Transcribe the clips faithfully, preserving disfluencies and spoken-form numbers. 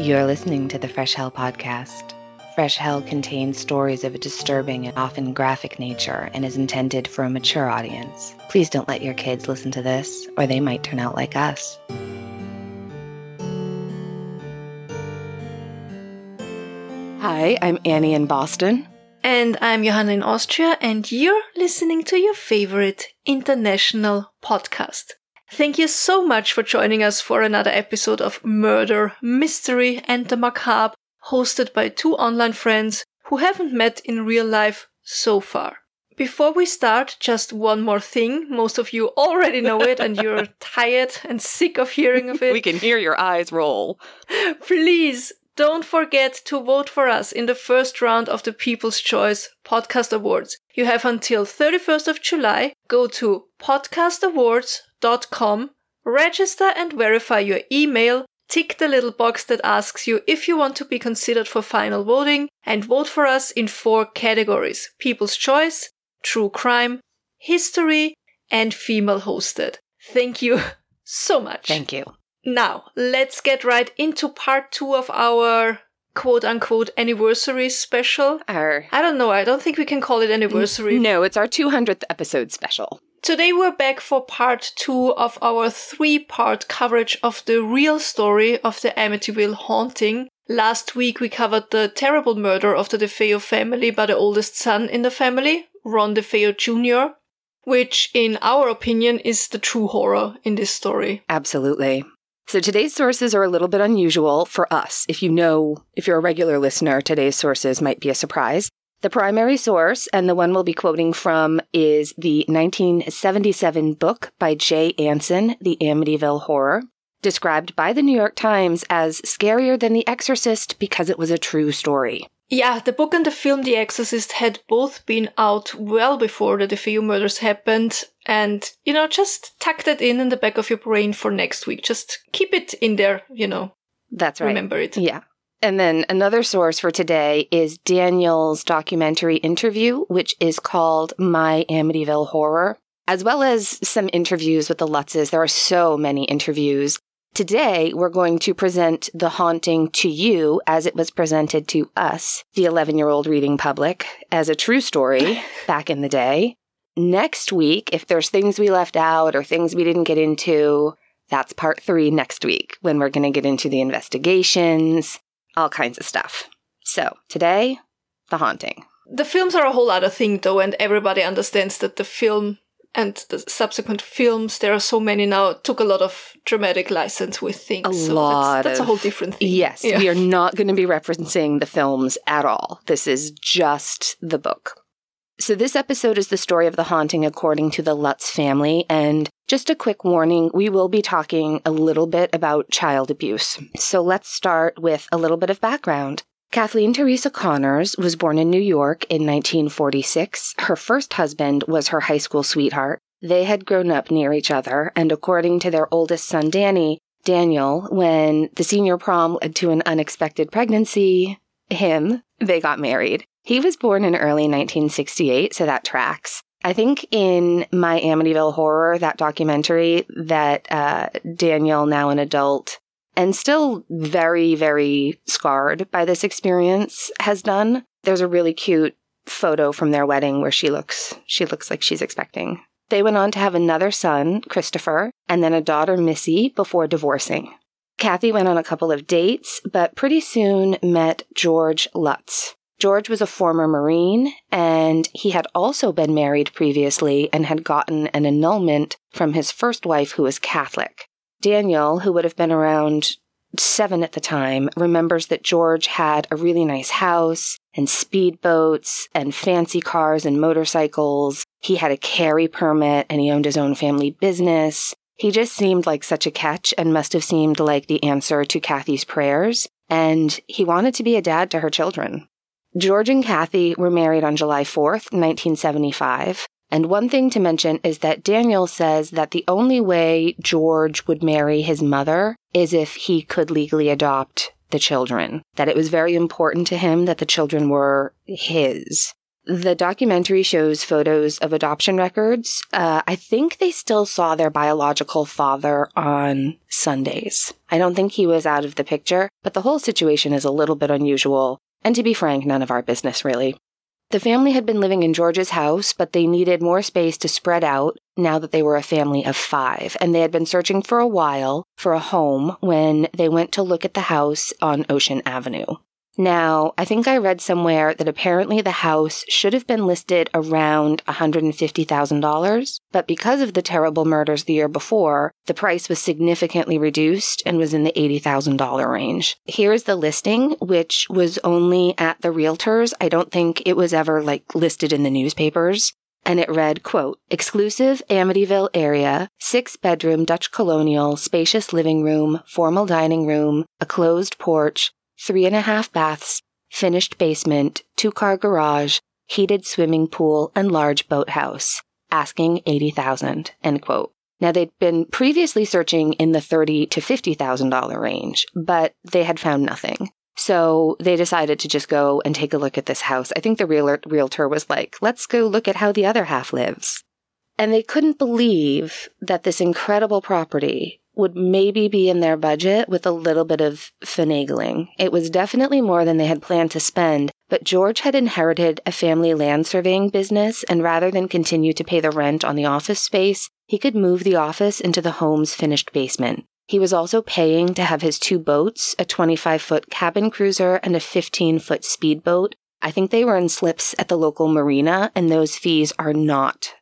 You're listening to the Fresh Hell Podcast. Fresh Hell contains stories of a disturbing and often graphic nature and is intended for a mature audience. Please don't let your kids listen to this, or they might turn out like us. Hi, I'm Annie in Boston. And I'm Johanna in Austria, and you're listening to your favorite international podcast. Thank you so much for joining us for another episode of Murder, Mystery, and the Macabre, hosted by two online friends who haven't met in real life so far. Before we start, just one more thing. Most of you already know it and you're tired and sick of hearing of it. We can hear your eyes roll. Please don't forget to vote for us in the first round of the People's Choice Podcast Awards. You have until thirty-first of July. Go to podcast awards dot com. Dot com, register and verify your email, tick the little box that asks you if you want to be considered for final voting, and vote for us in four categories: People's Choice, True Crime, History, and Female Hosted. Thank you so much. Thank you. Now, let's get right into part two of our quote-unquote anniversary special. Our... I don't know, I don't think we can call it anniversary. No, it's our two hundredth episode special. Today we're back for part two of our three-part coverage of the real story of the Amityville haunting. Last week we covered the terrible murder of the DeFeo family by the oldest son in the family, Ron DeFeo Junior, which in our opinion is the true horror in this story. Absolutely. So today's sources are a little bit unusual for us. If you know, if you're a regular listener, today's sources might be a surprise. The primary source, and the one we'll be quoting from, is the nineteen seventy-seven book by Jay Anson, The Amityville Horror, described by the New York Times as scarier than The Exorcist because it was a true story. Yeah, the book and the film The Exorcist had both been out well before the DeFeo murders happened, and, you know, just tuck that in in the back of your brain for next week. Just keep it in there, you know. That's right. Remember it. Yeah. And then another source for today is Daniel's documentary interview, which is called My Amityville Horror, as well as some interviews with the Lutzes. There are so many interviews. Today, we're going to present the haunting to you as it was presented to us, the eleven-year-old reading public, as a true story back in the day. Next week, if there's things we left out or things we didn't get into, that's part three next week when we're going to get into the investigations. All kinds of stuff. So, today, the haunting. The films are a whole other thing, though, and everybody understands that the film and the subsequent films, there are so many now, took a lot of dramatic license with things. A so lot. That's, that's of, a whole different thing. Yes, yeah. We are not going to be referencing the films at all. This is just the book. So this episode is the story of the haunting according to the Lutz family, and just a quick warning, we will be talking a little bit about child abuse. So let's start with a little bit of background. Kathleen Teresa Connors was born in New York in nineteen forty-six. Her first husband was her high school sweetheart. They had grown up near each other, and according to their oldest son, Danny, Daniel, when the senior prom led to an unexpected pregnancy, him, they got married. He was born in early nineteen sixty-eight, so that tracks. I think in My Amityville Horror, that documentary that uh, Daniel, now an adult, and still very, very scarred by this experience, has done, there's a really cute photo from their wedding where she looks, she looks like she's expecting. They went on to have another son, Christopher, and then a daughter, Missy, before divorcing. Kathy went on a couple of dates, but pretty soon met George Lutz. George was a former Marine, and he had also been married previously and had gotten an annulment from his first wife, who was Catholic. Daniel, who would have been around seven at the time, remembers that George had a really nice house and speedboats and fancy cars and motorcycles. He had a carry permit, and he owned his own family business. He just seemed like such a catch and must have seemed like the answer to Kathy's prayers, and he wanted to be a dad to her children. George and Kathy were married on July fourth, nineteen seventy-five, and one thing to mention is that Daniel says that the only way George would marry his mother is if he could legally adopt the children, that it was very important to him that the children were his. The documentary shows photos of adoption records. Uh, I think they still saw their biological father on Sundays. I don't think he was out of the picture, but the whole situation is a little bit unusual, and to be frank, none of our business, really. The family had been living in George's house, but they needed more space to spread out now that they were a family of five, and they had been searching for a while for a home when they went to look at the house on Ocean Avenue. Now, I think I read somewhere that apparently the house should have been listed around one hundred fifty thousand dollars, but because of the terrible murders the year before, the price was significantly reduced and was in the eighty thousand dollars range. Here is the listing, which was only at the realtors. I don't think it was ever, like, listed in the newspapers. And it read, quote, exclusive Amityville area, six-bedroom Dutch colonial, spacious living room, formal dining room, a closed porch, three and a half baths, finished basement, two-car garage, heated swimming pool, and large boathouse, asking eighty thousand dollars, end quote. Now, they'd been previously searching in the thirty thousand to fifty thousand dollars range, but they had found nothing. So they decided to just go and take a look at this house. I think the realtor, realtor was like, let's go look at how the other half lives. And they couldn't believe that this incredible property would maybe be in their budget with a little bit of finagling. It was definitely more than they had planned to spend, but George had inherited a family land surveying business, and rather than continue to pay the rent on the office space, he could move the office into the home's finished basement. He was also paying to have his two boats, a twenty-five foot cabin cruiser and a fifteen foot speedboat. I think they were in slips at the local marina, and those fees are not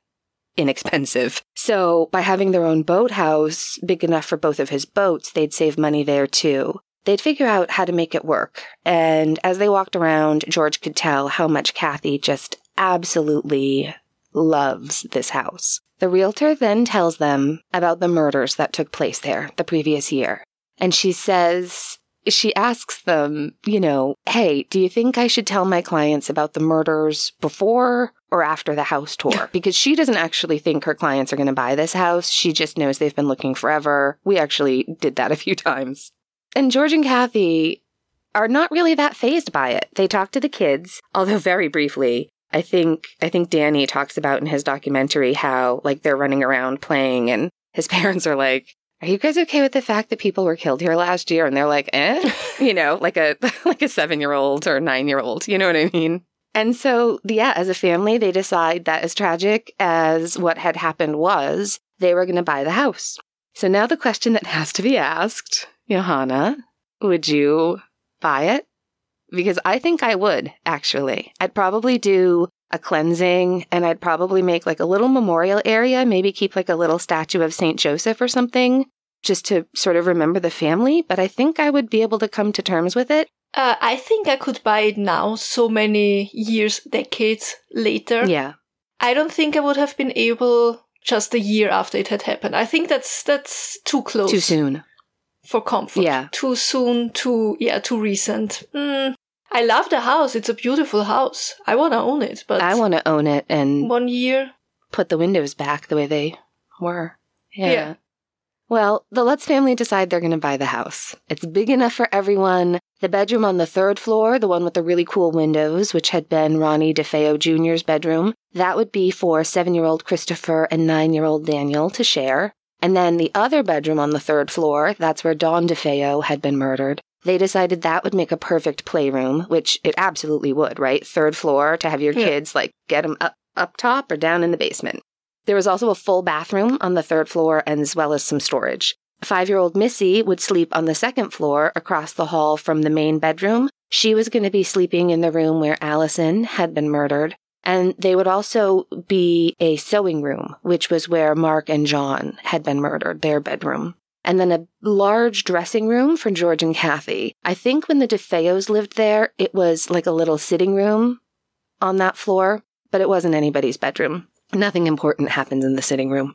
inexpensive. So by having their own boathouse big enough for both of his boats, they'd save money there too. They'd figure out how to make it work. And as they walked around, George could tell how much Kathy just absolutely loves this house. The realtor then tells them about the murders that took place there the previous year. And she says, she asks them, you know, hey, do you think I should tell my clients about the murders before or after the house tour? Because she doesn't actually think her clients are going to buy this house. She just knows they've been looking forever. We actually did that a few times. And George and Kathy are not really that fazed by it. They talk to the kids, although very briefly. I think I think Danny talks about in his documentary how, like, they're running around playing and his parents are like, are you guys okay with the fact that people were killed here last year? And they're like, eh, you know, like a like a seven-year-old or a nine-year-old. You know what I mean? And so, yeah, as a family, they decide that as tragic as what had happened was, they were going to buy the house. So now the question that has to be asked, Johanna, would you buy it? Because I think I would, actually. I'd probably do a cleansing, and I'd probably make like a little memorial area, maybe keep like a little statue of Saint Joseph or something, just to sort of remember the family. But I think I would be able to come to terms with it. Uh, I think I could buy it now, so many years, decades later. Yeah. I don't think I would have been able just a year after it had happened. I think that's that's too close. Too soon. For comfort. Yeah. Too soon, too, yeah, too recent. Mm. I love the house. It's a beautiful house. I want to own it, but I want to own it and one year put the windows back the way they were. Yeah. yeah. Well, the Lutz family decide they're going to buy the house. It's big enough for everyone. The bedroom on the third floor, the one with the really cool windows, which had been Ronnie DeFeo Junior's bedroom, that would be for seven-year-old Christopher and nine-year-old Daniel to share. And then the other bedroom on the third floor, that's where Dawn DeFeo had been murdered. They decided that would make a perfect playroom, which it absolutely would, right? Third floor to have your yeah. kids, like, get them up, up top or down in the basement. There was also a full bathroom on the third floor and as well as some storage. Five-year-old Missy would sleep on the second floor across the hall from the main bedroom. She was going to be sleeping in the room where Allison had been murdered. And they would also be a sewing room, which was where Mark and John had been murdered, their bedroom. And then a large dressing room for George and Kathy. I think when the DeFeos lived there, it was like a little sitting room on that floor, but it wasn't anybody's bedroom. Nothing important happens in the sitting room,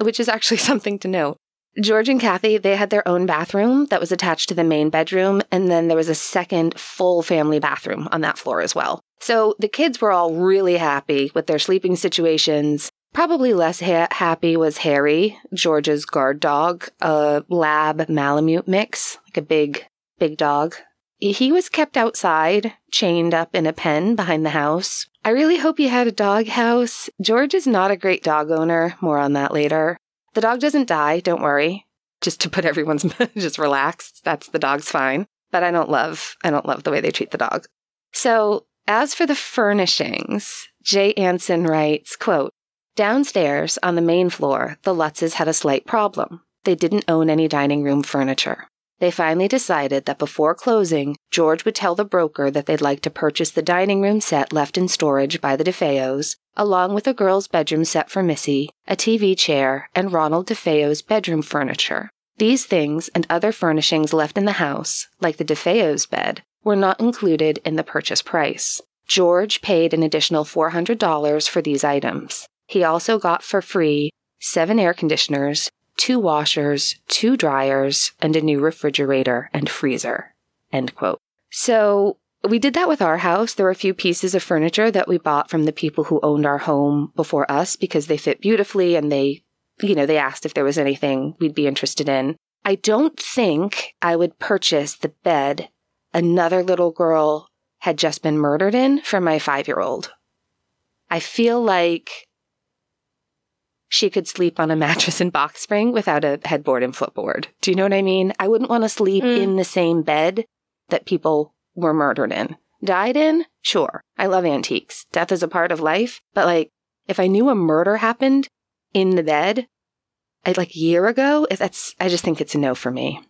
which is actually something to note. George and Kathy, they had their own bathroom that was attached to the main bedroom, and then there was a second full family bathroom on that floor as well. So the kids were all really happy with their sleeping situations. Probably less ha- happy was Harry, George's guard dog, a lab Malamute mix, like a big, big dog. He was kept outside, chained up in a pen behind the house. I really hope you had a dog house. George is not a great dog owner. More on that later. The dog doesn't die, don't worry. Just to put everyone's, just relax. That's the dog's fine. But I don't love, I don't love the way they treat the dog. So as for the furnishings, Jay Anson writes, quote, downstairs on the main floor, the Lutzes had a slight problem. They didn't own any dining room furniture. They finally decided that before closing, George would tell the broker that they'd like to purchase the dining room set left in storage by the DeFeos, along with a girl's bedroom set for Missy, a T V chair, and Ronald DeFeo's bedroom furniture. These things and other furnishings left in the house, like the DeFeo's bed, were not included in the purchase price. George paid an additional four hundred dollars for these items. He also got for free seven air conditioners, two washers, two dryers, and a new refrigerator and freezer, end quote. So we did that with our house. There were a few pieces of furniture that we bought from the people who owned our home before us because they fit beautifully and they, you know, they asked if there was anything we'd be interested in. I don't think I would purchase the bed another little girl had just been murdered in for my five-year-old. I feel like she could sleep on a mattress and box spring without a headboard and footboard. Do you know what I mean? I wouldn't want to sleep mm. in the same bed that people were murdered in. Died in? Sure. I love antiques. Death is a part of life. But like, if I knew a murder happened in the bed, I'd, like a year ago, if that's, I just think it's a no for me.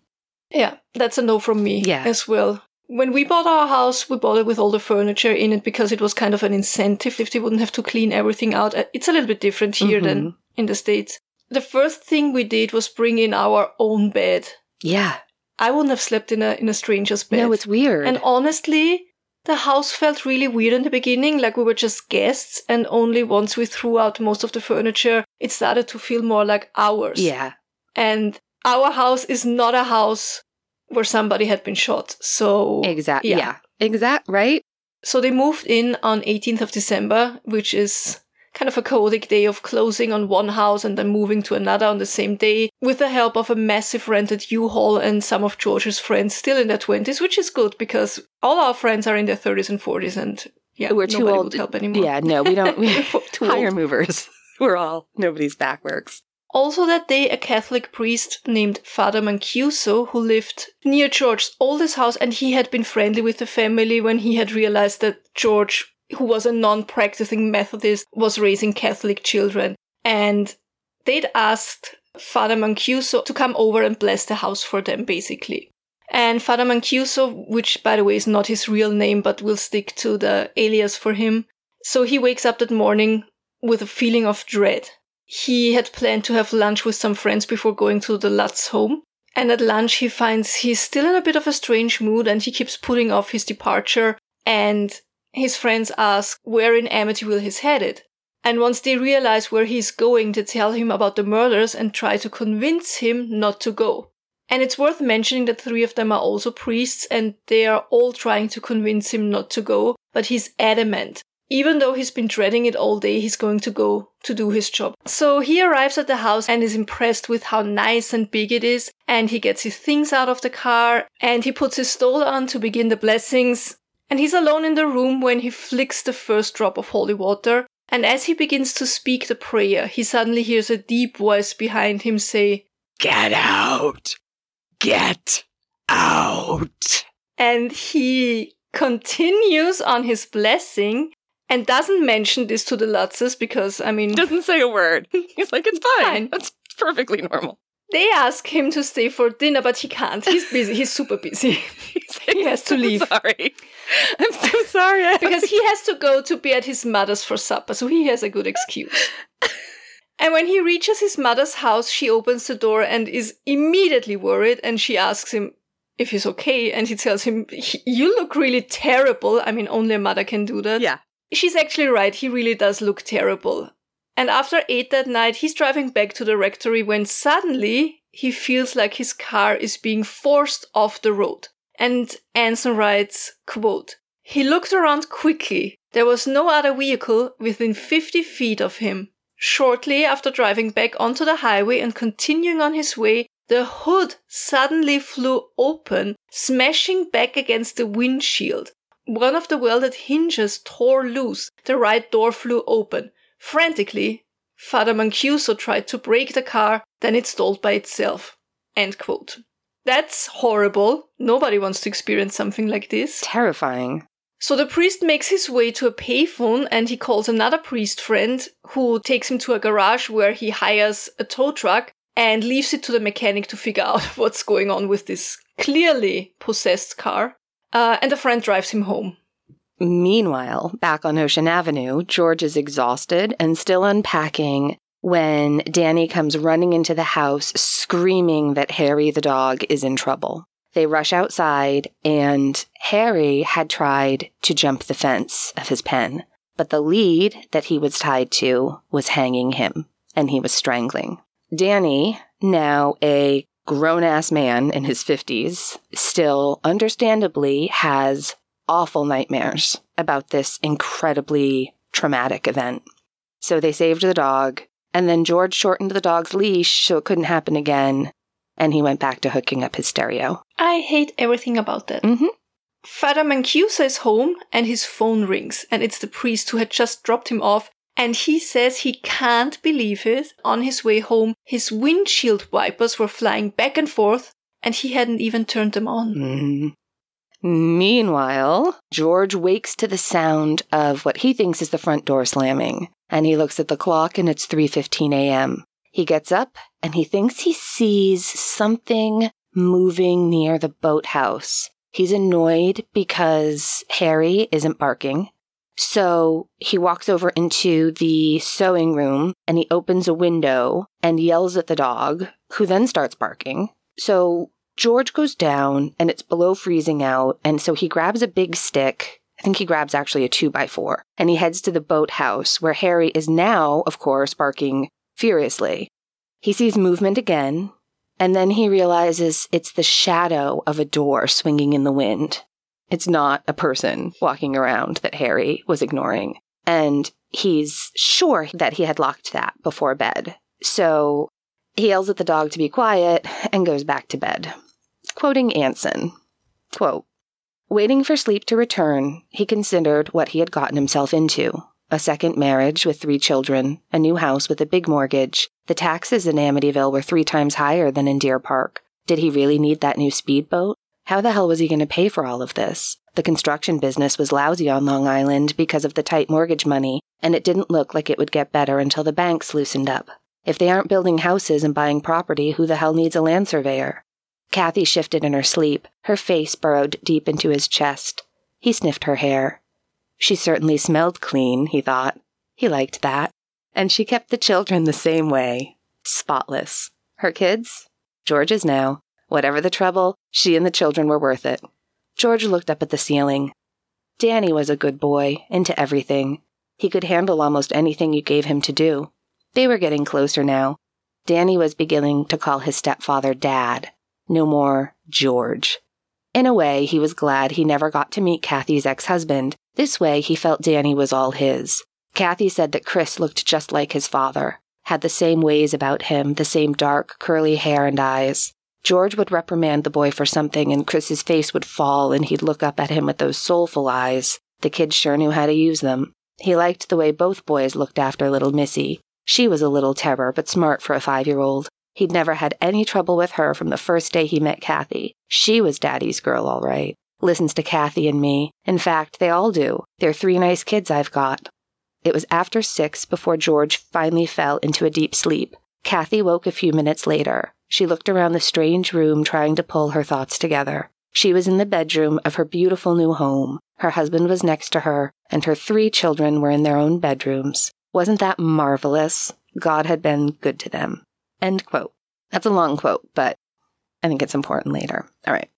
Yeah, that's a no from me yeah. as well. When we bought our house, we bought it with all the furniture in it because it was kind of an incentive if they wouldn't have to clean everything out. It's a little bit different here mm-hmm. than in the States. The first thing we did was bring in our own bed. Yeah. I wouldn't have slept in a in a stranger's bed. No, it's weird. And honestly, the house felt really weird in the beginning, like we were just guests, and only once we threw out most of the furniture, it started to feel more like ours. Yeah. And our house is not a house where somebody had been shot, so... Exactly, yeah. yeah. Exact, right? So they moved in on eighteenth of December, which is kind of a chaotic day of closing on one house and then moving to another on the same day, with the help of a massive rented U-Haul and some of George's friends still in their twenties, which is good because all our friends are in their thirties and forties and yeah, we're too old to help anymore. Yeah, no, we don't... We're too higher old. Movers. We're all... Nobody's back works. Also that day, a Catholic priest named Father Mancuso, who lived near George's oldest house, and he had been friendly with the family when he had realized that George, who was a non-practicing Methodist, was raising Catholic children. And they'd asked Father Mancuso to come over and bless the house for them, basically. And Father Mancuso, which, by the way, is not his real name, but we'll stick to the alias for him. So he wakes up that morning with a feeling of dread. He had planned to have lunch with some friends before going to the Lutz home. And at lunch, he finds he's still in a bit of a strange mood and he keeps putting off his departure. And his friends ask where in Amityville he's headed. And once they realize where he's going, they tell him about the murders and try to convince him not to go. And it's worth mentioning that three of them are also priests and they are all trying to convince him not to go, but he's adamant. Even though he's been dreading it all day, he's going to go to do his job. So he arrives at the house and is impressed with how nice and big it is. And he gets his things out of the car and he puts his stole on to begin the blessings. And he's alone in the room when he flicks the first drop of holy water. And as he begins to speak the prayer, he suddenly hears a deep voice behind him say, "Get out! Get out!" And he continues on his blessing. And doesn't mention this to the Lutzes because, I mean... Doesn't say a word. He's like, it's fine. fine. That's perfectly normal. They ask him to stay for dinner, but he can't. He's busy. He's super busy. He's like, he has to leave. I'm sorry. I'm so sorry. Because he has to go to be at his mother's for supper, so he has a good excuse. And when he reaches his mother's house, she opens the door and is immediately worried, and she asks him if he's okay, and he tells him, "You look really terrible." I mean, only a mother can do that. Yeah. She's actually right, he really does look terrible. And after eight that night, he's driving back to the rectory when suddenly he feels like his car is being forced off the road. And Anson writes, quote, "He looked around quickly. There was no other vehicle within fifty feet of him. Shortly after driving back onto the highway and continuing on his way, The hood suddenly flew open, smashing back against the windshield. One of the welded hinges tore loose. The right door flew open. Frantically, Father Mancuso tried to brake the car, then it stalled by itself. End quote. That's horrible. Nobody wants to experience something like this. Terrifying. So the priest makes his way to a payphone and he calls another priest friend who takes him to a garage where he hires a tow truck and leaves it to the mechanic to figure out what's going on with this clearly possessed car. Uh, and a friend drives him home. Meanwhile, back on Ocean Avenue, George is exhausted and still unpacking when Danny comes running into the house screaming that Harry the dog is in trouble. They rush outside, and Harry had tried to jump the fence of his pen, but the lead that he was tied to was hanging him, and he was strangling. Danny, now a grown-ass man in his fifties, still understandably has awful nightmares about this incredibly traumatic event. So they saved the dog, and then George shortened the dog's leash so it couldn't happen again. And he went back to hooking up his stereo. I hate everything about that. Mm-hmm. Father Mancuso is home and his phone rings. And it's the priest who had just dropped him off. And he says he can't believe it. On his way home, his windshield wipers were flying back and forth. And he hadn't even turned them on. Mm-hmm. Meanwhile, George wakes to the sound of what he thinks is the front door slamming. And he looks at the clock and it's three fifteen a.m. He gets up and he thinks he sees something moving near the boathouse. He's annoyed because Harry isn't barking. So he walks over into the sewing room and he opens a window and yells at the dog, who then starts barking. So George goes down and it's below freezing out. And so he grabs a big stick. I think he grabs actually a two by four and he heads to the boathouse where Harry is now, of course, barking furiously. He sees movement again, and then he realizes it's the shadow of a door swinging in the wind. It's not a person walking around that Harry was ignoring, and he's sure that he had locked that before bed. So he yells at the dog to be quiet and goes back to bed. Quoting Anson, quote, "Waiting for sleep to return, he considered what he had gotten himself into. A second marriage with three children, a new house with a big mortgage. The taxes in Amityville were three times higher than in Deer Park. Did he really need that new speedboat? How the hell was he going to pay for all of this? The construction business was lousy on Long Island because of the tight mortgage money, and it didn't look like it would get better until the banks loosened up. If they aren't building houses and buying property, who the hell needs a land surveyor?" Kathy shifted in her sleep, her face burrowed deep into his chest. He sniffed her hair. She certainly smelled clean, he thought. He liked that. And she kept the children the same way. Spotless. Her kids? George's now. Whatever the trouble, she and the children were worth it. George looked up at the ceiling. Danny was a good boy, into everything. He could handle almost anything you gave him to do. They were getting closer now. Danny was beginning to call his stepfather Dad. No more George. In a way, he was glad he never got to meet Kathy's ex-husband. This way, he felt Danny was all his. Kathy said that Chris looked just like his father, had the same ways about him, the same dark, curly hair and eyes. George would reprimand the boy for something, and Chris's face would fall, and he'd look up at him with those soulful eyes. The kid sure knew how to use them. He liked the way both boys looked after little Missy. She was a little terror, but smart for a five-year-old. He'd never had any trouble with her from the first day he met Kathy. She was Daddy's girl, all right. Listens to Kathy and me. In fact, they all do. They're three nice kids I've got. It was after six before George finally fell into a deep sleep. Kathy woke a few minutes later. She looked around the strange room trying to pull her thoughts together. She was in the bedroom of her beautiful new home. Her husband was next to her, and her three children were in their own bedrooms. Wasn't that marvelous? God had been good to them. End quote. That's a long quote, but I think it's important later. All right.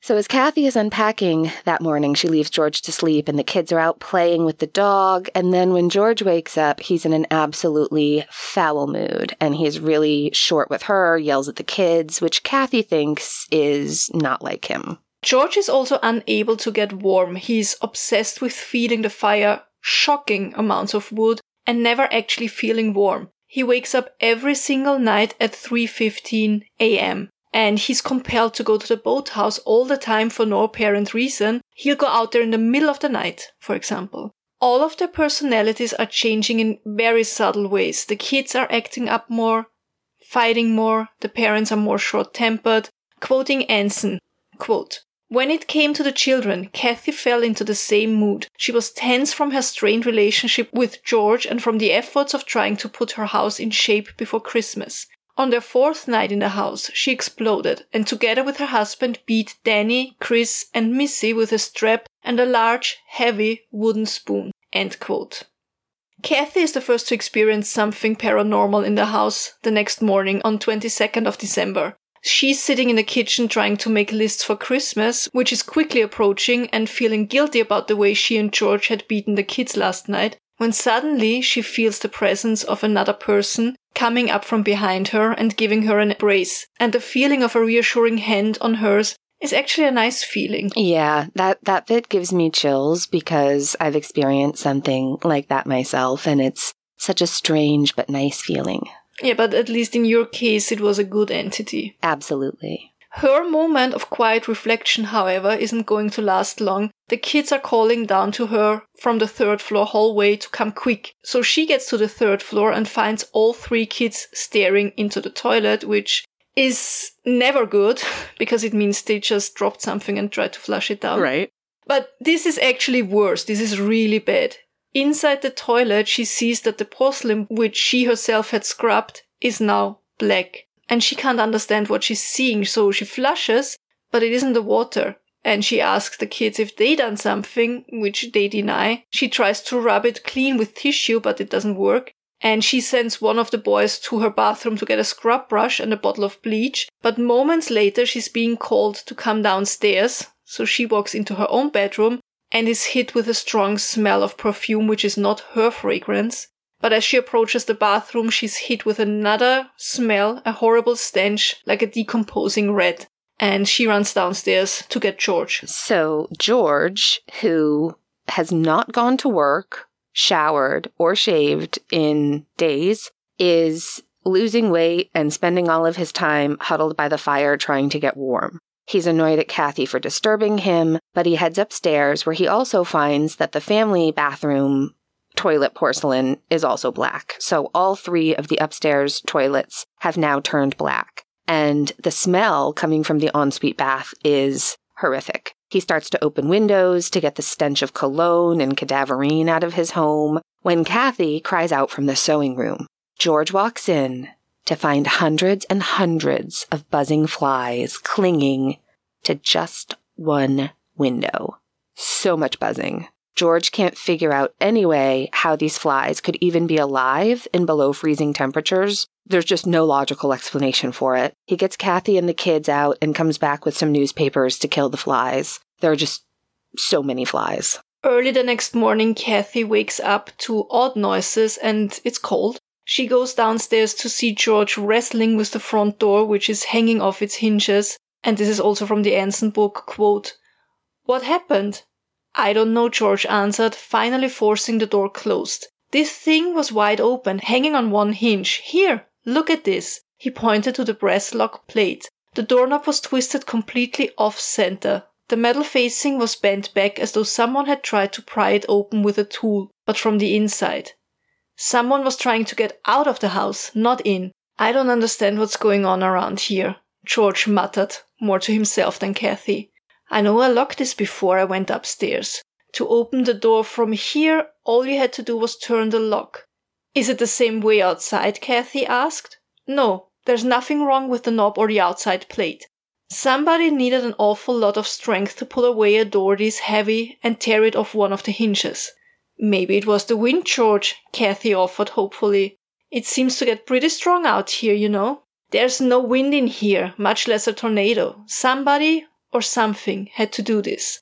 So as Kathy is unpacking that morning, she leaves George to sleep and the kids are out playing with the dog. And then when George wakes up, he's in an absolutely foul mood and he's really short with her, yells at the kids, which Kathy thinks is not like him. George is also unable to get warm. He's obsessed with feeding the fire shocking amounts of wood and never actually feeling warm. He wakes up every single night at three fifteen a.m. and he's compelled to go to the boathouse all the time for no apparent reason. He'll go out there in the middle of the night, for example. All of their personalities are changing in very subtle ways. The kids are acting up more, fighting more, the parents are more short-tempered. Quoting Anson, quote, "When it came to the children, Kathy fell into the same mood. She was tense from her strained relationship with George and from the efforts of trying to put her house in shape before Christmas. On their fourth night in the house, she exploded and together with her husband beat Danny, Chris, and Missy with a strap and a large, heavy wooden spoon." End quote. Kathy is the first to experience something paranormal in the house the next morning on twenty-second of December. She's sitting in the kitchen trying to make lists for Christmas, which is quickly approaching, and feeling guilty about the way she and George had beaten the kids last night, when suddenly she feels the presence of another person coming up from behind her and giving her an embrace, and the feeling of a reassuring hand on hers is actually a nice feeling. Yeah, that, that bit gives me chills because I've experienced something like that myself, and it's such a strange but nice feeling. Yeah, but at least in your case, it was a good entity. Absolutely. Her moment of quiet reflection, however, isn't going to last long. The kids are calling down to her from the third floor hallway to come quick. So she gets to the third floor and finds all three kids staring into the toilet, which is never good because it means they just dropped something and tried to flush it down. Right. But this is actually worse. This is really bad. Inside the toilet, she sees that the porcelain, which she herself had scrubbed, is now black. And she can't understand what she's seeing, so she flushes, but it isn't the water. And she asks the kids if they done something, which they deny. She tries to rub it clean with tissue, but it doesn't work. And she sends one of the boys to her bathroom to get a scrub brush and a bottle of bleach. But moments later, she's being called to come downstairs, so she walks into her own bedroom and is hit with a strong smell of perfume, which is not her fragrance. But as she approaches the bathroom, she's hit with another smell, a horrible stench, like a decomposing rat. And she runs downstairs to get George. So George, who has not gone to work, showered, or shaved in days, is losing weight and spending all of his time huddled by the fire trying to get warm. He's annoyed at Kathy for disturbing him, but he heads upstairs where he also finds that the family bathroom toilet porcelain is also black. So all three of the upstairs toilets have now turned black. And the smell coming from the ensuite bath is horrific. He starts to open windows to get the stench of cologne and cadaverine out of his home when Kathy cries out from the sewing room. George walks in to find hundreds and hundreds of buzzing flies clinging to just one window. So much buzzing. George can't figure out any way how these flies could even be alive in below freezing temperatures. There's just no logical explanation for it. He gets Kathy and the kids out and comes back with some newspapers to kill the flies. There are just so many flies. Early the next morning, Kathy wakes up to odd noises and it's cold. She goes downstairs to see George wrestling with the front door, which is hanging off its hinges. And this is also from the Anson book, quote, "What happened? I don't know," George answered, finally forcing the door closed. "This thing was wide open, hanging on one hinge. Here, look at this." He pointed to the brass lock plate. The doorknob was twisted completely off-center. The metal facing was bent back as though someone had tried to pry it open with a tool, but from the inside. Someone was trying to get out of the house, not in. "I don't understand what's going on around here," George muttered, more to himself than Kathy. "I know I locked this before I went upstairs. To open the door from here, all you had to do was turn the lock." "Is it the same way outside?" Kathy asked. "No, there's nothing wrong with the knob or the outside plate. Somebody needed an awful lot of strength to pull away a door this heavy and tear it off one of the hinges." "Maybe it was the wind, George," Kathy offered hopefully. "It seems to get pretty strong out here, you know." "There's no wind in here, much less a tornado. Somebody or something had to do this."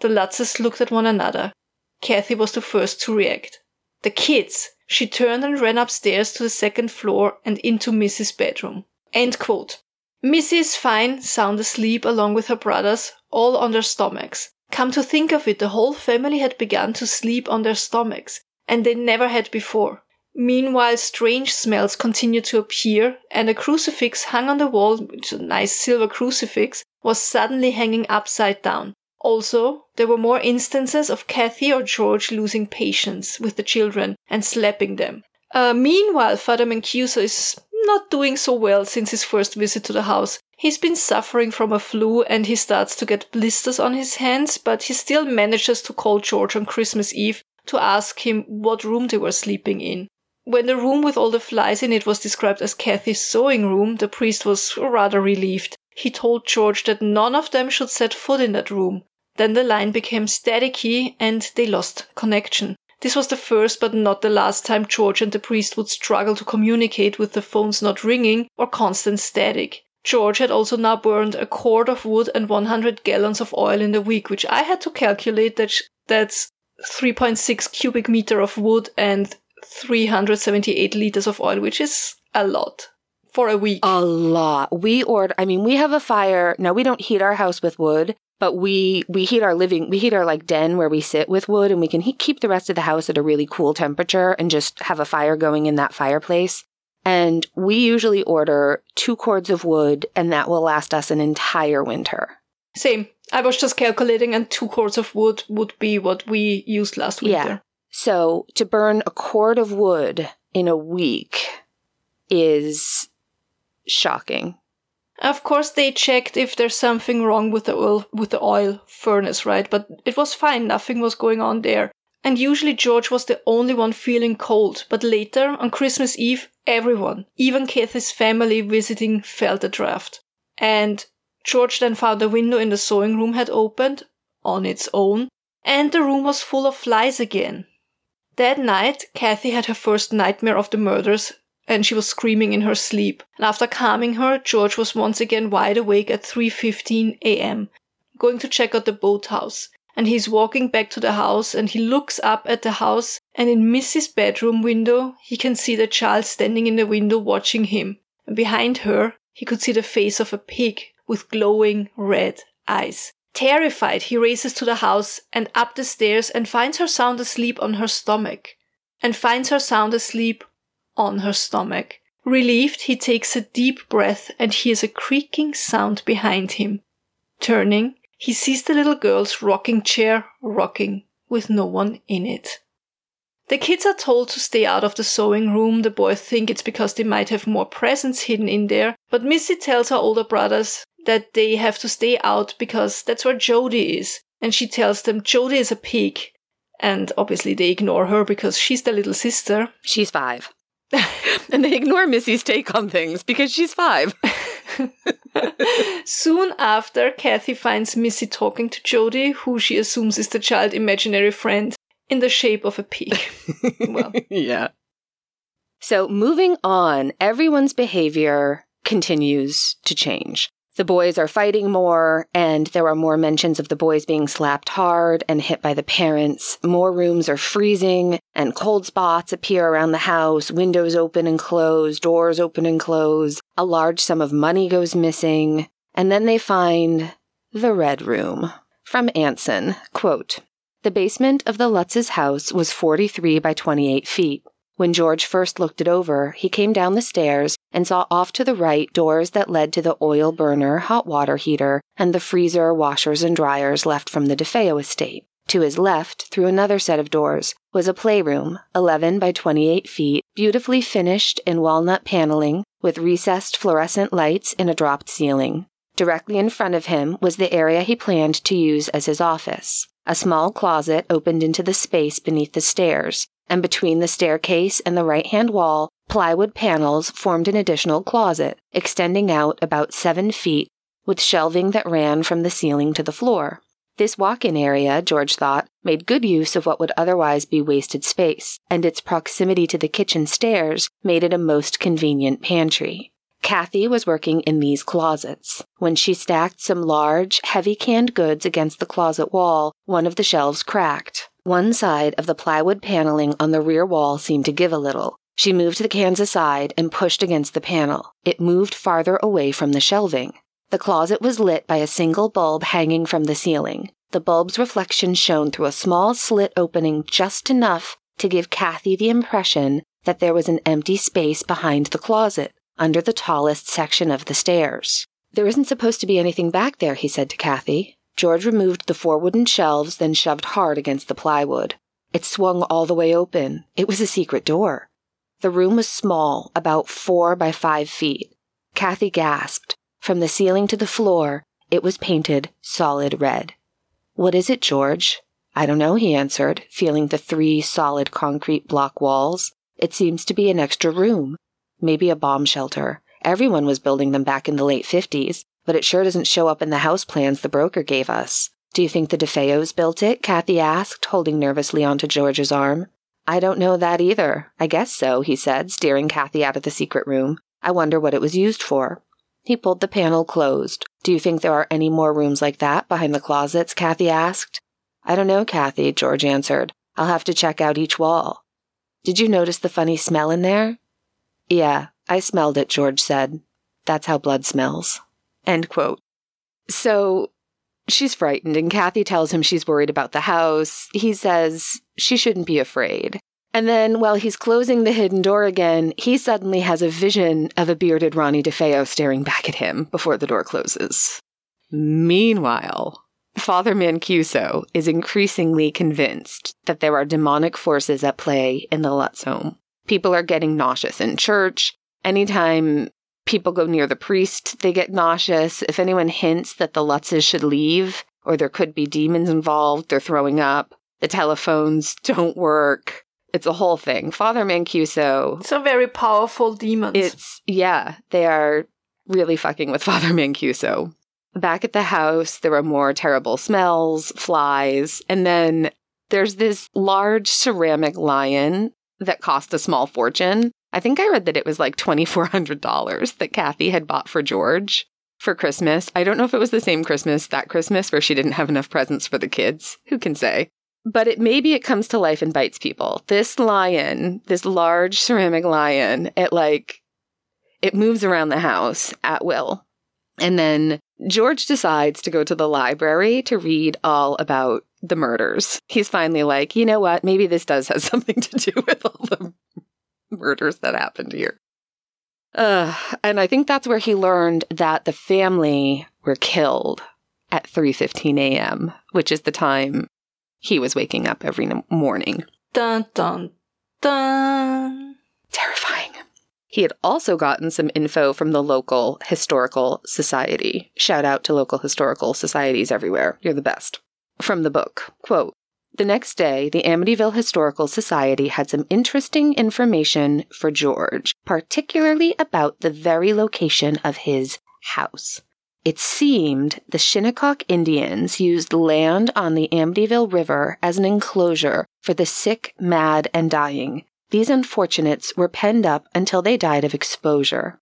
The Lutzes looked at one another. Kathy was the first to react. "The kids!" She turned and ran upstairs to the second floor and into Missy's bedroom. End quote. Missy is fine, sound asleep along with her brothers, all on their stomachs. Come to think of it, the whole family had begun to sleep on their stomachs, and they never had before. Meanwhile, strange smells continued to appear, and a crucifix hung on the wall, a nice silver crucifix, was suddenly hanging upside down. Also, there were more instances of Kathy or George losing patience with the children and slapping them. Uh, meanwhile, Father Mancuso is not doing so well since his first visit to the house. He's been suffering from a flu and he starts to get blisters on his hands, but he still manages to call George on Christmas Eve to ask him what room they were sleeping in. When the room with all the flies in it was described as Kathy's sewing room, the priest was rather relieved. He told George that none of them should set foot in that room. Then the line became staticky and they lost connection. This was the first but not the last time George and the priest would struggle to communicate with the phones not ringing or constant static. George had also now burned a cord of wood and one hundred gallons of oil in the week, which I had to calculate that sh- that's three point six cubic meter of wood and three hundred seventy-eight liters of oil, which is a lot. For a week. A lot. We order, I mean, we have a fire. Now, we don't heat our house with wood, but we, we heat our living, we heat our like den where we sit with wood, and we can he- keep the rest of the house at a really cool temperature and just have a fire going in that fireplace. And we usually order two cords of wood, and that will last us an entire winter. Same. I was just calculating, and two cords of wood would be what we used last winter. Yeah. So to burn a cord of wood in a week is shocking. Of course, they checked if there's something wrong with the oil with the oil furnace, right? But it was fine. Nothing was going on there. And usually George was the only one feeling cold. But later, on Christmas Eve, everyone, even Kathy's family visiting, felt the draft. And George then found the window in the sewing room had opened on its own, and the room was full of flies again. That night, Kathy had her first nightmare of the murders, and she was screaming in her sleep. And after calming her, George was once again wide awake at three fifteen a.m., going to check out the boathouse. And he's walking back to the house, and he looks up at the house, and in Missy's bedroom window, he can see the child standing in the window watching him. And behind her, he could see the face of a pig with glowing red eyes. Terrified, he races to the house and up the stairs and finds her sound asleep on her stomach. And finds her sound asleep on her stomach. Relieved, he takes a deep breath and hears a creaking sound behind him. Turning, he sees the little girl's rocking chair rocking with no one in it. The kids are told to stay out of the sewing room. The boys think it's because they might have more presents hidden in there, but Missy tells her older brothers that they have to stay out because that's where Jody is. And she tells them Jody is a pig. And obviously they ignore her because she's their little sister. She's five. And they ignore Missy's take on things because she's five. Soon after, Kathy finds Missy talking to Jody, who she assumes is the child's imaginary friend, in the shape of a pig. Well, yeah. So moving on, everyone's behavior continues to change. The boys are fighting more, and there are more mentions of the boys being slapped hard and hit by the parents. More rooms are freezing, and cold spots appear around the house. Windows open and close, doors open and close. A large sum of money goes missing. And then they find the Red Room. From Anson, quote, "The basement of the Lutz's house was forty-three by twenty-eight feet. When George first looked it over, he came down the stairs and saw off to the right doors that led to the oil burner, hot water heater, and the freezer, washers, and dryers left from the DeFeo estate. To his left, through another set of doors, was a playroom, eleven by twenty-eight feet, beautifully finished in walnut paneling, with recessed fluorescent lights in a dropped ceiling. Directly in front of him was the area he planned to use as his office. A small closet opened into the space beneath the stairs, and between the staircase and the right-hand wall, plywood panels formed an additional closet, extending out about seven feet, with shelving that ran from the ceiling to the floor. This walk-in area, George thought, made good use of what would otherwise be wasted space, and its proximity to the kitchen stairs made it a most convenient pantry. Kathy was working in these closets. When she stacked some large, heavy canned goods against the closet wall, one of the shelves cracked. One side of the plywood paneling on the rear wall seemed to give a little. She moved the cans aside and pushed against the panel. It moved farther away from the shelving. The closet was lit by a single bulb hanging from the ceiling. The bulb's reflection shone through a small slit opening just enough to give Kathy the impression that there was an empty space behind the closet, under the tallest section of the stairs. "There isn't supposed to be anything back there," he said to Kathy. George removed the four wooden shelves, then shoved hard against the plywood. It swung all the way open. It was a secret door. The room was small, about four by five feet. Kathy gasped. From the ceiling to the floor, it was painted solid red. "What is it, George?" "I don't know," he answered, feeling the three solid concrete block walls. "It seems to be an extra room. Maybe a bomb shelter. Everyone was building them back in the late fifties, but it sure doesn't show up in the house plans the broker gave us." "Do you think the DeFeos built it?" Kathy asked, holding nervously onto George's arm. "I don't know that either. I guess so," he said, steering Kathy out of the secret room. "I wonder what it was used for." He pulled the panel closed. "Do you think there are any more rooms like that behind the closets?" Kathy asked. "I don't know, Kathy," George answered. "I'll have to check out each wall." "Did you notice the funny smell in there?" "Yeah, I smelled it," George said. "That's how blood smells." End quote. So she's frightened, and Kathy tells him she's worried about the house. He says she shouldn't be afraid. And then, while he's closing the hidden door again, he suddenly has a vision of a bearded Ronnie DeFeo staring back at him before the door closes. Meanwhile, Father Mancuso is increasingly convinced that there are demonic forces at play in the Lutz home. People are getting nauseous in church. Anytime people go near the priest, they get nauseous. If anyone hints that the Lutzes should leave, or there could be demons involved, they're throwing up. The telephones don't work. It's a whole thing. Father Mancuso... Some very powerful demons. It's, yeah, they are really fucking with Father Mancuso. Back at the house, there are more terrible smells, flies, and then there's this large ceramic lion that cost a small fortune. I think I read that it was like two thousand four hundred dollars that Kathy had bought for George for Christmas. I don't know if it was the same Christmas that Christmas where she didn't have enough presents for the kids. Who can say? But it maybe it comes to life and bites people. This lion, this large ceramic lion, it like, it moves around the house at will. And then George decides to go to the library to read all about the murders. He's finally like, you know what? Maybe this does have something to do with all the murders that happened here. Uh, and I think that's where he learned that the family were killed at three fifteen a.m., which is the time he was waking up every morning. Dun, dun, dun. Terrifying. He had also gotten some info from the local historical society. Shout out to local historical societies everywhere. You're the best. From the book, quote, "The next day, the Amityville Historical Society had some interesting information for George, particularly about the very location of his house. It seemed the Shinnecock Indians used land on the Amityville River as an enclosure for the sick, mad, and dying. These unfortunates were penned up until they died of exposure.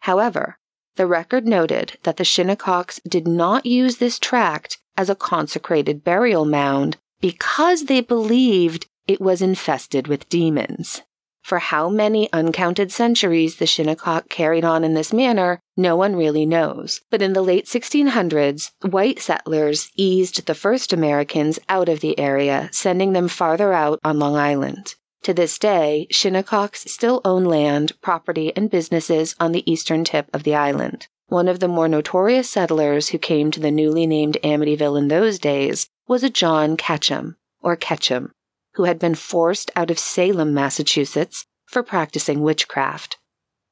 However, the record noted that the Shinnecocks did not use this tract as a consecrated burial mound because they believed it was infested with demons. For how many uncounted centuries the Shinnecock carried on in this manner, no one really knows. But in the late sixteen hundreds, white settlers eased the first Americans out of the area, sending them farther out on Long Island. To this day, Shinnecocks still own land, property, and businesses on the eastern tip of the island. One of the more notorious settlers who came to the newly named Amityville in those days was a John Ketchum, or Ketchum, who had been forced out of Salem, Massachusetts, for practicing witchcraft.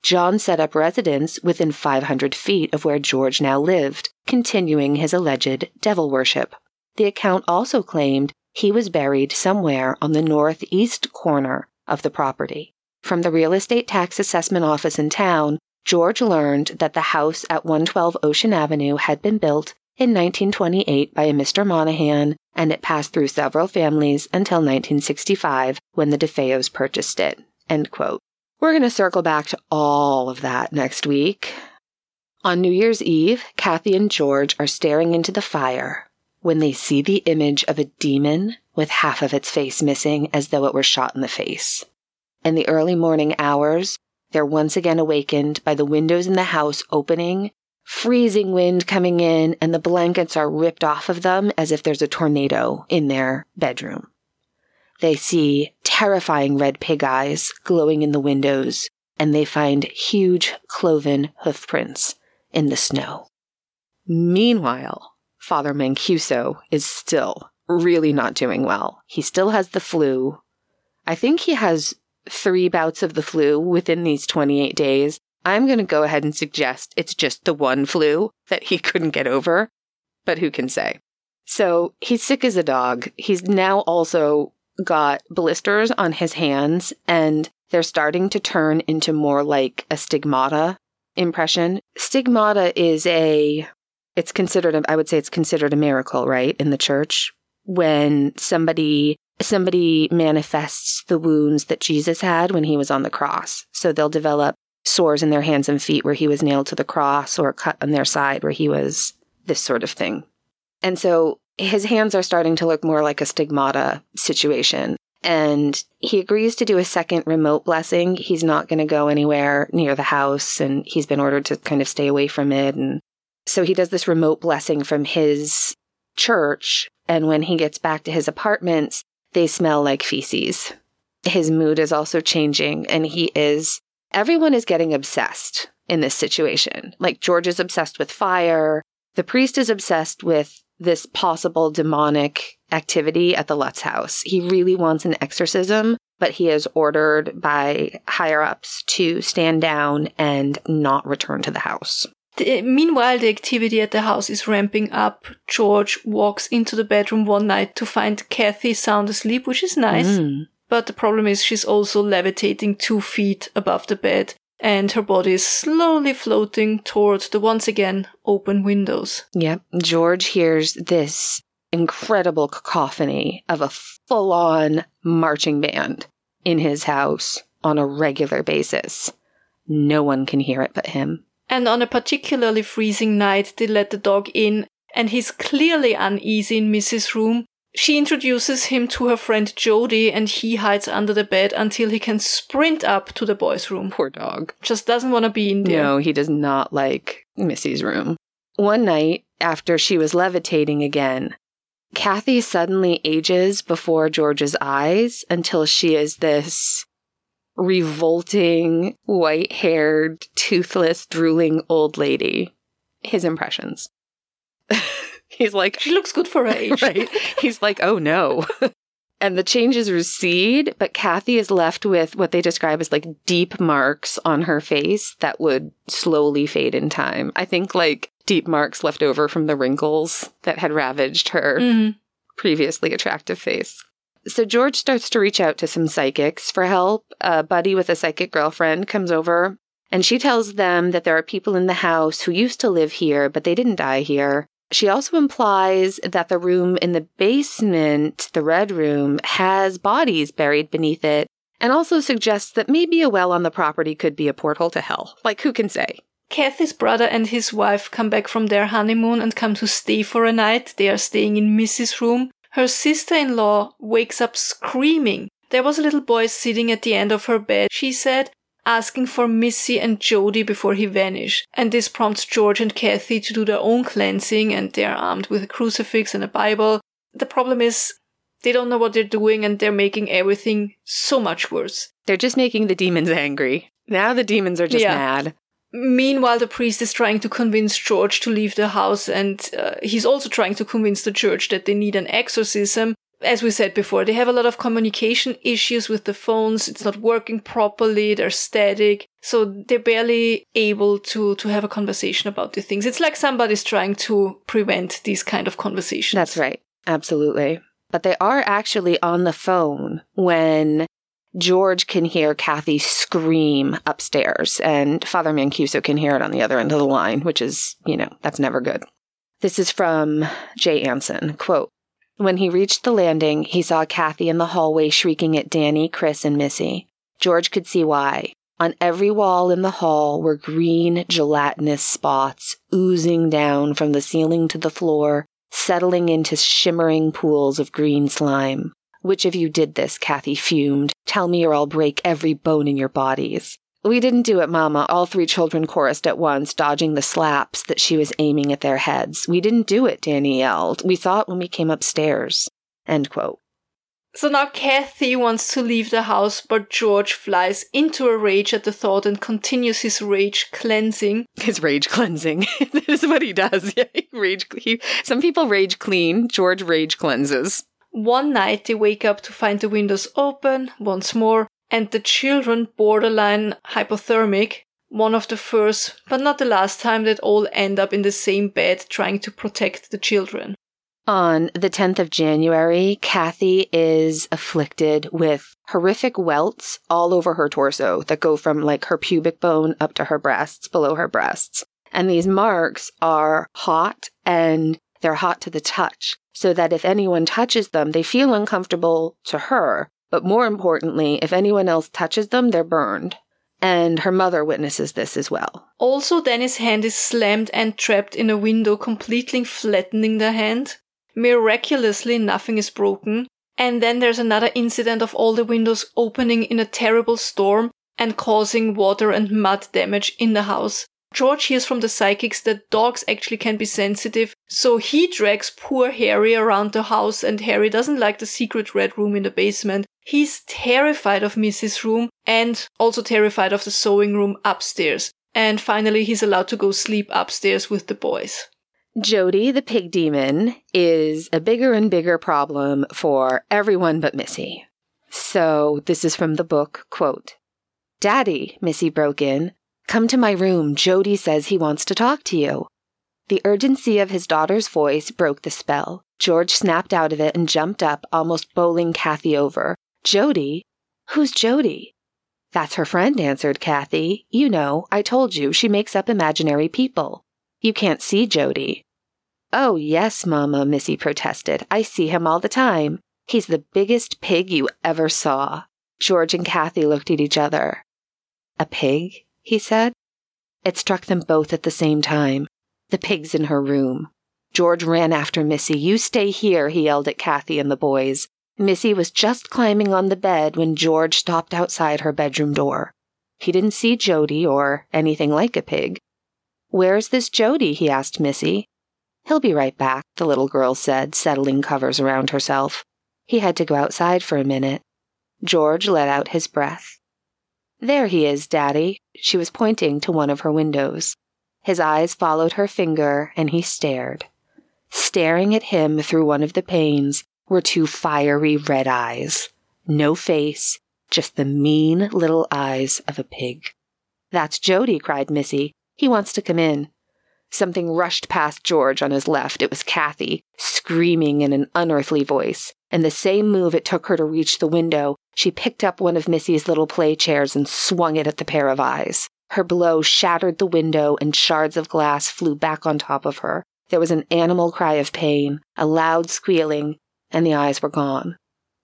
John set up residence within five hundred feet of where George now lived, continuing his alleged devil worship. The account also claimed he was buried somewhere on the northeast corner of the property. From the real estate tax assessment office in town, George learned that the house at one twelve Ocean Avenue had been built in nineteen twenty-eight by a Mister Monaghan, and it passed through several families until nineteen sixty-five when the DeFeos purchased it." End quote. We're going to circle back to all of that next week. On New Year's Eve, Kathy and George are staring into the fire when they see the image of a demon with half of its face missing as though it were shot in the face. In the early morning hours, they're once again awakened by the windows in the house opening, freezing wind coming in, and the blankets are ripped off of them as if there's a tornado in their bedroom. They see terrifying red pig eyes glowing in the windows, and they find huge cloven hoofprints in the snow. Meanwhile, Father Mancuso is still really not doing well. He still has the flu. I think he has three bouts of the flu within these twenty-eight days. I'm going to go ahead and suggest it's just the one flu that he couldn't get over, but who can say? So he's sick as a dog. He's now also got blisters on his hands, and they're starting to turn into more like a stigmata impression. Stigmata is a, it's considered, a, I would say it's considered a miracle, right, in the church, when somebody somebody manifests the wounds that Jesus had when he was on the cross. So they'll develop sores in their hands and feet where he was nailed to the cross, or a cut on their side where he was, this sort of thing. And so his hands are starting to look more like a stigmata situation. And he agrees to do a second remote blessing. He's not going to go anywhere near the house, and he's been ordered to kind of stay away from it. And so he does this remote blessing from his church. And when he gets back to his apartments, they smell like feces. His mood is also changing, and he is, everyone is getting obsessed in this situation. Like, George is obsessed with fire. The priest is obsessed with this possible demonic activity at the Lutz house. He really wants an exorcism, but he is ordered by higher-ups to stand down and not return to the house. The, meanwhile, the activity at the house is ramping up. George walks into the bedroom one night to find Kathy sound asleep, which is nice. Mm. But the problem is she's also levitating two feet above the bed, and her body is slowly floating toward the once again open windows. Yep. George hears this incredible cacophony of a full-on marching band in his house on a regular basis. No one can hear it but him. And on a particularly freezing night, they let the dog in, and he's clearly uneasy in Missy's room. She introduces him to her friend Jody, and he hides under the bed until he can sprint up to the boys' room. Poor dog. Just doesn't want to be in there. No, he does not like Missy's room. One night, after she was levitating again, Kathy suddenly ages before George's eyes until she is this revolting, white-haired, toothless, drooling old lady. His impressions. He's like... She looks good for her age. Right? He's like, oh no. And the changes recede, but Kathy is left with what they describe as like deep marks on her face that would slowly fade in time. I think like deep marks left over from the wrinkles that had ravaged her mm-hmm. previously attractive face. So George starts to reach out to some psychics for help. A buddy with a psychic girlfriend comes over, and she tells them that there are people in the house who used to live here, but they didn't die here. She also implies that the room in the basement, the red room, has bodies buried beneath it, and also suggests that maybe a well on the property could be a portal to hell. Like, who can say? Kathy's brother and his wife come back from their honeymoon and come to stay for a night. They are staying in Missy's room. Her sister-in-law wakes up screaming. There was a little boy sitting at the end of her bed, she said, asking for Missy and Jody before he vanished. And this prompts George and Kathy to do their own cleansing, and they're armed with a crucifix and a Bible. The problem is they don't know what they're doing, and they're making everything so much worse. They're just making the demons angry. Now the demons are just yeah. mad. Meanwhile, the priest is trying to convince George to leave the house, and uh, he's also trying to convince the church that they need an exorcism. As we said before, they have a lot of communication issues with the phones. It's not working properly. They're static. So they're barely able to, to have a conversation about the things. It's like somebody's trying to prevent these kind of conversations. That's right. Absolutely. But they are actually on the phone when George can hear Kathy scream upstairs, and Father Mancuso can hear it on the other end of the line, which is, you know, that's never good. This is from Jay Anson. Quote, "When he reached the landing, he saw Kathy in the hallway shrieking at Danny, Chris, and Missy. George could see why. On every wall in the hall were green, gelatinous spots oozing down from the ceiling to the floor, settling into shimmering pools of green slime. Which of you did this?" Kathy fumed. "Tell me or I'll break every bone in your bodies." "We didn't do it, Mama," all three children chorused at once, dodging the slaps that she was aiming at their heads. "We didn't do it," Danny yelled. "We saw it when we came upstairs." End quote. So now Kathy wants to leave the house, but George flies into a rage at the thought and continues his rage cleansing. His rage cleansing. That is what he does. Yeah, he rage, he, some people rage clean. George rage cleanses. One night they wake up to find the windows open once more and the children borderline hypothermic. One of the first, but not the last time, they'd all end up in the same bed trying to protect the children. On the tenth of January, Kathy is afflicted with horrific welts all over her torso that go from like her pubic bone up to her breasts, below her breasts. And these marks are hot and they're hot to the touch, so that if anyone touches them, they feel uncomfortable to her. But more importantly, if anyone else touches them, they're burned. And her mother witnesses this as well. Also, then his hand is slammed and trapped in a window, completely flattening the hand. Miraculously, nothing is broken. And then there's another incident of all the windows opening in a terrible storm and causing water and mud damage in the house. George hears from the psychics that dogs actually can be sensitive, so he drags poor Harry around the house, and Harry doesn't like the secret red room in the basement. He's terrified of Missy's room and also terrified of the sewing room upstairs. And finally, he's allowed to go sleep upstairs with the boys. Jody, the pig demon, is a bigger and bigger problem for everyone but Missy. So this is from the book, quote, "Daddy," Missy broke in, "come to my room. Jody says he wants to talk to you." The urgency of his daughter's voice broke the spell. George snapped out of it and jumped up, almost bowling Kathy over. "Jody? Who's Jody?" "That's her friend," answered Kathy. "You know, I told you, she makes up imaginary people. You can't see Jody." "Oh, yes, Mama," Missy protested. "I see him all the time. He's the biggest pig you ever saw." George and Kathy looked at each other. "A pig?" he said. It struck them both at the same time. The pig's in her room. George ran after Missy. "You stay here," he yelled at Kathy and the boys. Missy was just climbing on the bed when George stopped outside her bedroom door. He didn't see Jody or anything like a pig. "Where's this Jody?" he asked Missy. "He'll be right back," the little girl said, settling covers around herself. He had to go outside for a minute. George let out his breath. "There he is, Daddy." She was pointing to one of her windows. His eyes followed her finger, and he stared. Staring at him through one of the panes were two fiery red eyes. No face, just the mean little eyes of a pig. "That's Jody," cried Missy. "He wants to come in." Something rushed past George on his left. It was Kathy, screaming in an unearthly voice. In the same move it took her to reach the window, she picked up one of Missy's little play chairs and swung it at the pair of eyes. Her blow shattered the window and shards of glass flew back on top of her. There was an animal cry of pain, a loud squealing, and the eyes were gone.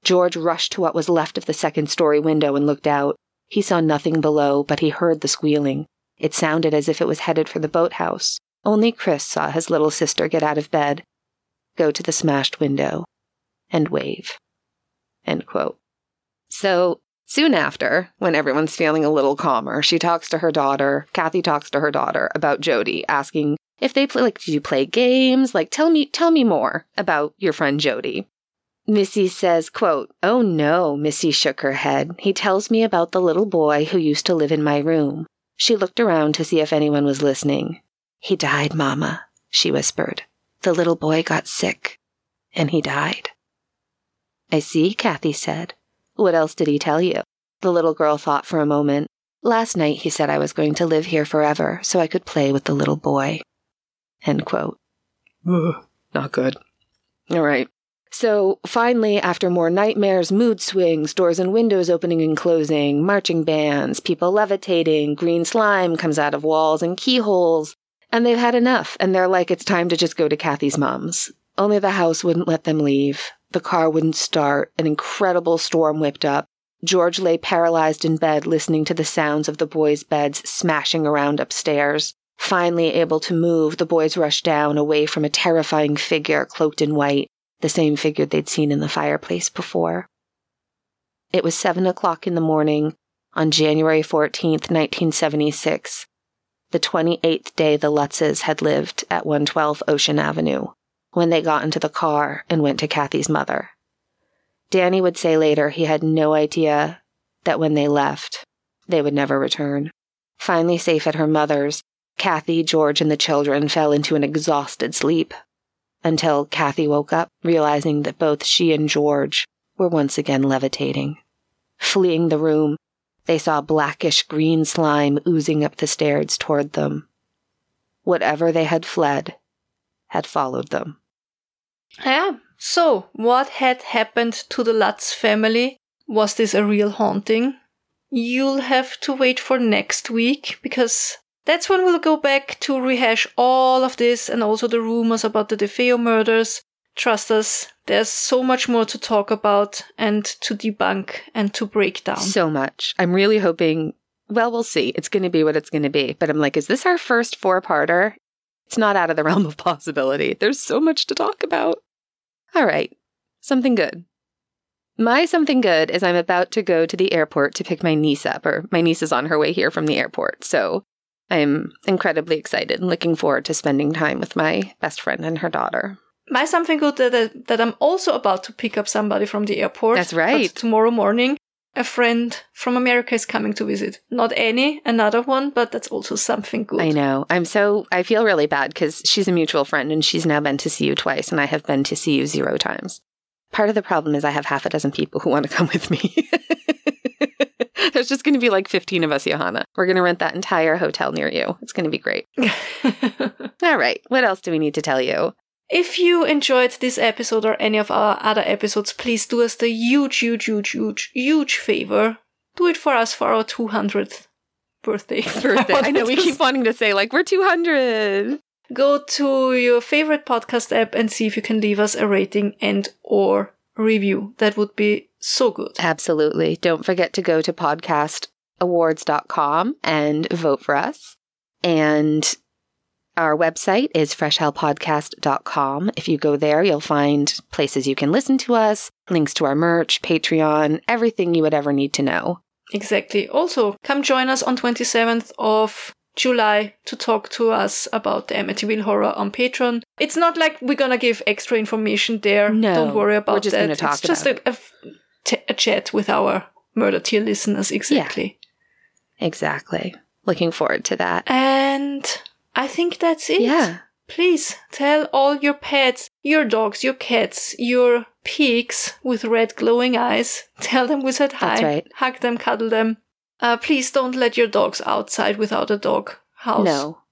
George rushed to what was left of the second-story window and looked out. He saw nothing below, but he heard the squealing. It sounded as if it was headed for the boathouse. Only Chris saw his little sister get out of bed, go to the smashed window, and wave. End quote. So, soon after, when everyone's feeling a little calmer, she talks to her daughter, Kathy talks to her daughter about Jody, asking if they play, like, did you play games? Like, tell me, tell me more about your friend Jody. Missy says, quote, "Oh no," Missy shook her head. "He tells me about the little boy who used to live in my room." She looked around to see if anyone was listening. "He died, Mama," she whispered. "The little boy got sick, and he died." "I see," Kathy said. "What else did he tell you?" The little girl thought for a moment. "Last night he said I was going to live here forever so I could play with the little boy." End quote. Ugh, not good. All right. So finally, after more nightmares, mood swings, doors and windows opening and closing, marching bands, people levitating, green slime comes out of walls and keyholes, and they've had enough, and they're like, it's time to just go to Kathy's mom's. Only the house wouldn't let them leave. The car wouldn't start. An incredible storm whipped up. George lay paralyzed in bed, listening to the sounds of the boys' beds smashing around upstairs. Finally able to move, the boys rushed down, away from a terrifying figure cloaked in white, the same figure they'd seen in the fireplace before. It was seven o'clock in the morning on January fourteenth, nineteen seventy-six, the twenty-eighth day the Lutzes had lived at one twelve Ocean Avenue, when they got into the car and went to Kathy's mother. Danny would say later he had no idea that when they left, they would never return. Finally safe at her mother's, Kathy, George, and the children fell into an exhausted sleep until Kathy woke up, realizing that both she and George were once again levitating. Fleeing the room, they saw blackish green slime oozing up the stairs toward them. Whatever they had fled had followed them. Yeah, so what had happened to the Lutz family? Was this a real haunting? You'll have to wait for next week, because that's when we'll go back to rehash all of this and also the rumors about the DeFeo murders. Trust us, there's so much more to talk about and to debunk and to break down. So much. I'm really hoping, well, we'll see. It's going to be what it's going to be. But I'm like, is this our first four-parter? It's not out of the realm of possibility. There's so much to talk about. All right. Something good. My something good is I'm about to go to the airport to pick my niece up, or my niece is on her way here from the airport. So I'm incredibly excited and looking forward to spending time with my best friend and her daughter. My something good that, that I'm also about to pick up somebody from the airport. That's right. But tomorrow morning, a friend from America is coming to visit. Not any, another one, but that's also something good. I know. I'm so, I feel really bad because she's a mutual friend and she's now been to see you twice and I have been to see you zero times. Part of the problem is I have half a dozen people who want to come with me. There's just going to be like fifteen of us, Johanna. We're going to rent that entire hotel near you. It's going to be great. All right. What else do we need to tell you? If you enjoyed this episode or any of our other episodes, please do us the huge, huge, huge, huge, huge favor. Do it for us for our two hundredth birthday. birthday. I, I know, we s- keep wanting to say, like, we're two hundred. Go to your favorite podcast app and see if you can leave us a rating and or review. That would be so good. Absolutely. Don't forget to go to podcast awards dot com and vote for us. And our website is fresh hell podcast dot com. If you go there, you'll find places you can listen to us, links to our merch, Patreon, everything you would ever need to know. Exactly. Also, come join us on twenty-seventh of July to talk to us about the Amityville Horror on Patreon. It's not like we're going to give extra information there. No. Don't worry about that. We're just going to talk it's about it. It's just a, a, a chat with our murder tier listeners. Exactly. Yeah. Exactly. Looking forward to that. And I think that's it. Yeah. Please tell all your pets, your dogs, your cats, your pigs with red glowing eyes. Tell them we said hi. That's right. Hug them, cuddle them. Uh, please don't let your dogs outside without a dog house. No.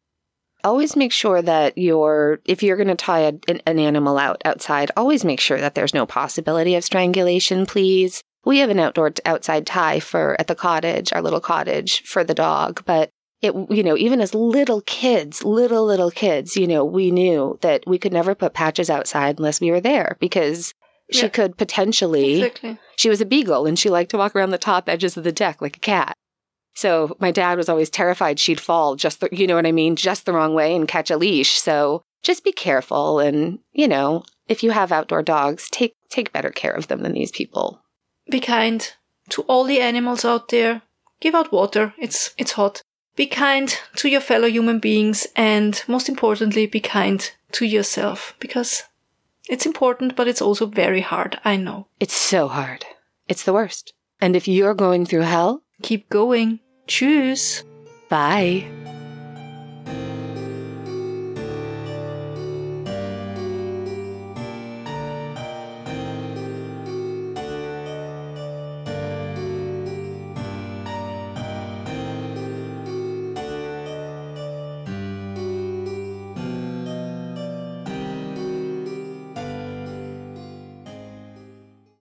Always make sure that you're, if you're going to tie a, an, an animal out outside, always make sure that there's no possibility of strangulation, please. We have an outdoor outside tie for at the cottage, our little cottage for the dog, but it, you know, even as little kids, little, little kids, you know, we knew that we could never put Patches outside unless we were there because she yeah. could potentially, exactly. She was a beagle and she liked to walk around the top edges of the deck like a cat. So my dad was always terrified she'd fall just, the, you know what I mean, just the wrong way and catch a leash. So just be careful. And, you know, if you have outdoor dogs, take, take better care of them than these people. Be kind to all the animals out there. Give out water. It's, it's hot. Be kind to your fellow human beings, and most importantly, be kind to yourself, because it's important, but it's also very hard, I know. It's so hard. It's the worst. And if you're going through hell, keep going. Tschüss. Bye.